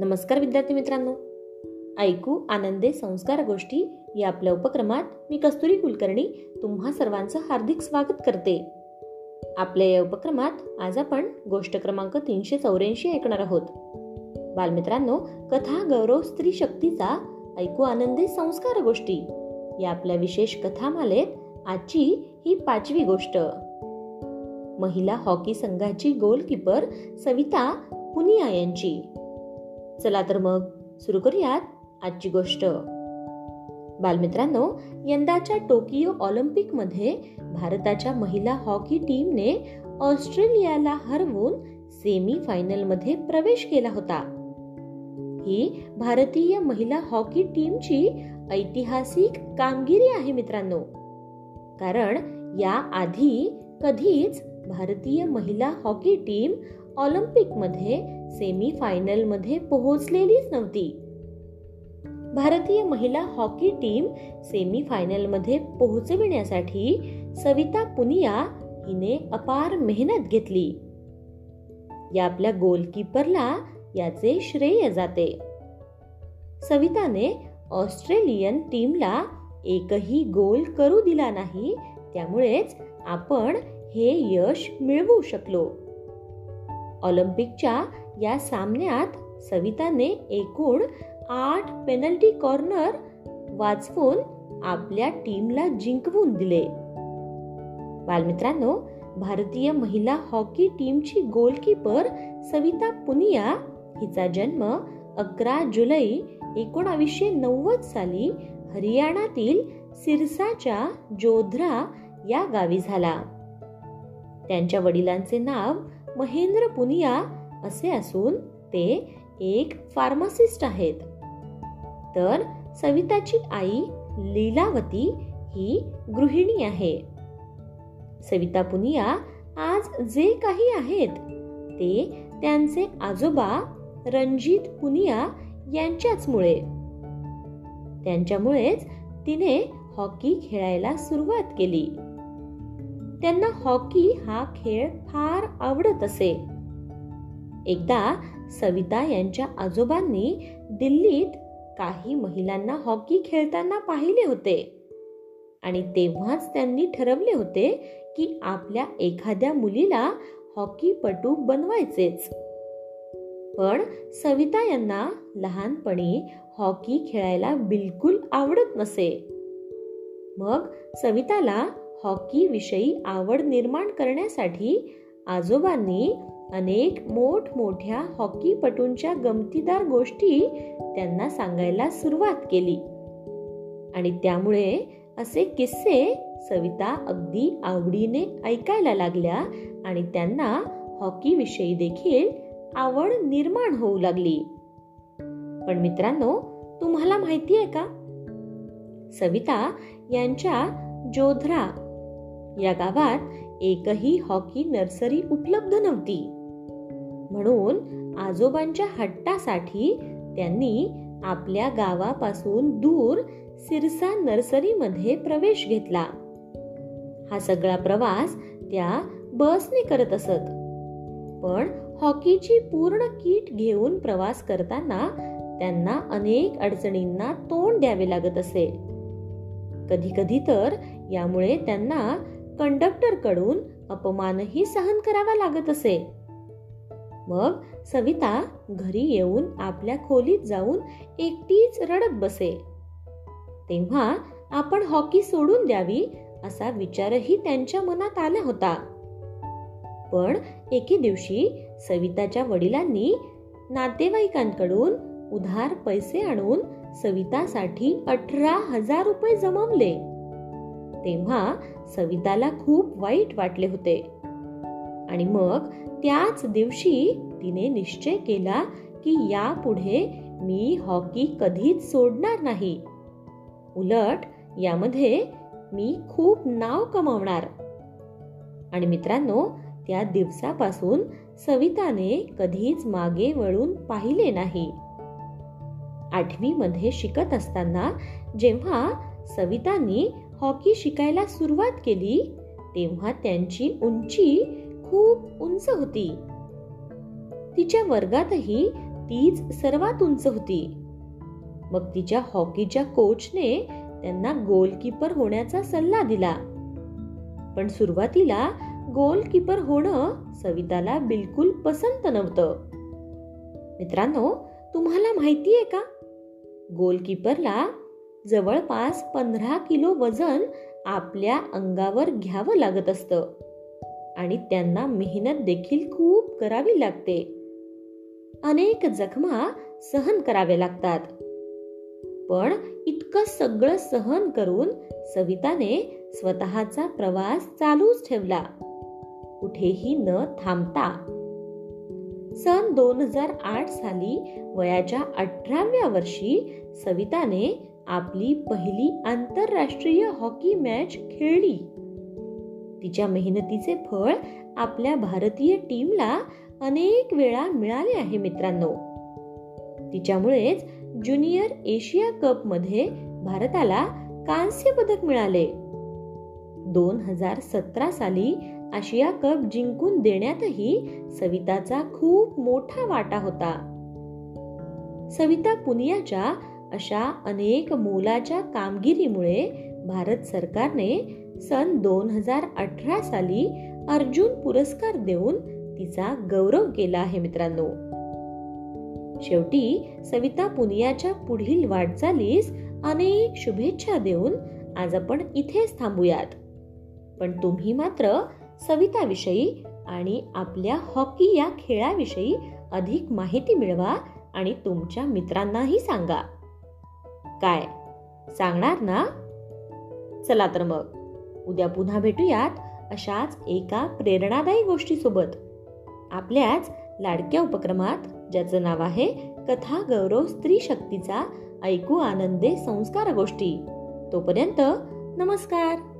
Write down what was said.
नमस्कार विद्यार्थी मित्रांनो, ऐकू आनंदे संस्कार गोष्टी या आपल्या उपक्रमात मी कस्तुरी कुलकर्णी तुम्हा सर्वांचं हार्दिक स्वागत करते. आपल्या या उपक्रमात आज आपण गोष्ट क्रमांक 384 ऐकणार आहोत. बालमित्रांनो, कथागौरव स्त्रीशक्तीचा ऐकू आनंदे संस्कार गोष्टी या आपल्या विशेष कथामालेत आजची ही 5वी गोष्ट. महिला हॉकी संघाची गोलकीपर सविता पुनिया यांची. चला तर मग सुरू करूयात आजची गोष्ट. बालमित्रांनो, यंदाच्या टोकियो ऑलिंपिक मध्ये भारताच्या महिला हॉकी टीमने ऑस्ट्रेलियाला हरवून सेमी फायनल मध्ये प्रवेश केला होता. ही भारतीय महिला हॉकी टीमची ऐतिहासिक कामगिरी आहे मित्रांनो, कारण या आधी कधीच भारतीय महिला हॉकी टीम ऑलिम्पिक मध्ये सेमी फायनल मध्ये पोहोचलेलीच नव्हती. भारतीय महिला हॉकी टीम सेमी फायनल मध्ये पोहोचविण्यासाठी सविता पुनिया हिने अपार मेहनत घेतली. या आपल्या गोलकीपरला याचे श्रेय जाते. सविताने ऑस्ट्रेलियन टीमला एकही गोल करू दिला नाही, त्यामुळेच आपण हे यश मिळवू शकलो. ऑलिम्पिकच्या या सामन्यात सविताने एकूण 8 पेनल्टी कॉर्नर वाचवून आपल्या टीमला जिंकवून दिले. बालमित्रांनो, भारतीय महिला हॉकी टीमची गोलकीपर सविता पुनिया हिचा जन्म 11 जुलै 1990 साली हरियाणातील सिरसाच्या जोध्रा या गावी झाला. त्यांच्या वडिलांचे नाव महेंद्र पुनिया असे असून ते एक फार्मासिस्ट आहेत, तर सविताची आई लीलावती ही गृहिणी आहे. सविता पुनिया आज जे काही आहेत ते त्यांचे आजोबा रणजित पुनिया यांच्याचमुळे. त्यांच्यामुळेच तिने हॉकी खेळायला सुरुवात केली. त्यांना हॉकी हा खेळ फार आवडत असे. एकदा सविता यांच्या आजोबांनी दिल्लीत काही महिलांना हॉकी खेळताना पाहिले होते आणि तेव्हाच त्यांनी ठरवले होते की आपल्या एखाद्या मुलीला हॉकीपटू बनवायचेच. पण सविता यांना लहानपणी हॉकी खेळायला बिलकुल आवडत नसे. मग सविताला हॉकी विषयी आवड निर्माण करण्यासाठी आजोबांनी अनेक मोठमोठ्या हॉकीपटूंच्या गमतीदार गोष्टी त्यांना सांगायला सुरुवात केली आणि त्यामुळे असे किस्से सविता अगदी आवडीने ऐकायला लागल्या आणि त्यांना हॉकीविषयी देखील आवड निर्माण होऊ लागली. पण मित्रांनो, तुम्हाला माहिती आहे का, सविता यांच्या जोध्रा या गावात एकही हॉकी नर्सरी उपलब्ध नव्हती, म्हणून आजोबांच्या हट्टासाठी त्यांनी आपल्या गावापासून दूर सिरसा नर्सरीमध्ये प्रवेश घेतला. हा सगळा प्रवास त्या बसने करत असत, पण हॉकीची पूर्ण किट घेऊन प्रवास करताना त्यांना अनेक अडचणींना तोंड द्यावे लागत असे. कधी कधी तर यामुळे त्यांना कंडक्टरकडून अपमानही सहन करावा लागत असे. मग सविता घरी येऊन आपल्या खोलीत जाऊन एकटीच रडत बसे. तेव्हा आपण हॉकी सोडून द्यावी असा विचारही त्यांच्या मनात आला होता. पण एके दिवशी सविताच्या वडिलांनी नातेवाईकांकडून उधार पैसे आणून सवितासाठी 18,000 रुपये जमवले. तेव्हा सविताला खूप वाईट वाटले होते आणि मग त्याच दिवशी तिने निश्चय केला की यापुढे मी हॉकी कधीच सोडणार नाही, उलट यामध्ये मी खूप नाव कमावणार. आणि मित्रांनो, त्या दिवसापासून सविताने कधीच मागे वळून पाहिले नाही. 8वी मध्ये शिकत असताना जेव्हा सवितांनी हॉकी शिकायला सुरुवात केली तेव्हा त्यांची उंची खूप उंच होती. तिच्या वर्गातही तीच सर्वात उंच होती. मग तिच्या हॉकीच्या कोचने त्यांना गोलकीपर होण्याचा सल्ला दिला. पण सुरुवातीला गोलकीपर होणं सविताला बिलकुल पसंत नव्हतं. मित्रांनो, तुम्हाला माहिती आहे का, गोलकीपरला जवळपास 15 किलो वजन आपल्या अंगावर घ्यावं लागत असतं आणि त्यांना मेहनत देखील खूप करावी लागते. अनेक जखमा सहन कराव्या लागतात. पण इतकं सगळं सहन करून सविताने स्वतःचा प्रवास चालूच ठेवला, कुठेही न थांबता. सन 2008 साली वयाच्या 18व्या वर्षी सविताने आपली पहिली आंतरराष्ट्रीय हॉकी मॅच खेळली. तिच्या मेहनतीचे फळ आपल्या भारतीय टीमला अनेक वेळा मिळाले आहे. मित्रांनो, तिच्यामुळेच ज्युनियर एशिया कप मध्ये भारताला कांस्य पदक मिळाले. 2017 साली आशिया कप जिंकून देण्यातही सविताचा खूप मोठा वाटा होता. सविता पुनियाच्या अशा अनेक मोलाच्या कामगिरीमुळे भारत सरकारने सन 2018 साली अर्जुन पुरस्कार देऊन तिचा गौरव केला आहे. मित्रांनो, शेवटी सविता पुनियाच्या पुढील वाटचालीस अनेक शुभेच्छा देऊन आज आपण इथेच थांबूयात. पण तुम्ही मात्र सविताविषयी आणि आपल्या हॉकी या खेळाविषयी अधिक माहिती मिळवा आणि तुमच्या मित्रांनाही सांगा. काय सांगणार ना? चला तर मग उद्या पुन्हा भेटूयात अशाच एका प्रेरणादायी गोष्टीसोबत, आपल्याच लाडक्या उपक्रमात, ज्याचं नाव आहे कथागौरव स्त्रीशक्तीचा. ऐकू आनंदे संस्कार गोष्टी. तोपर्यंत नमस्कार.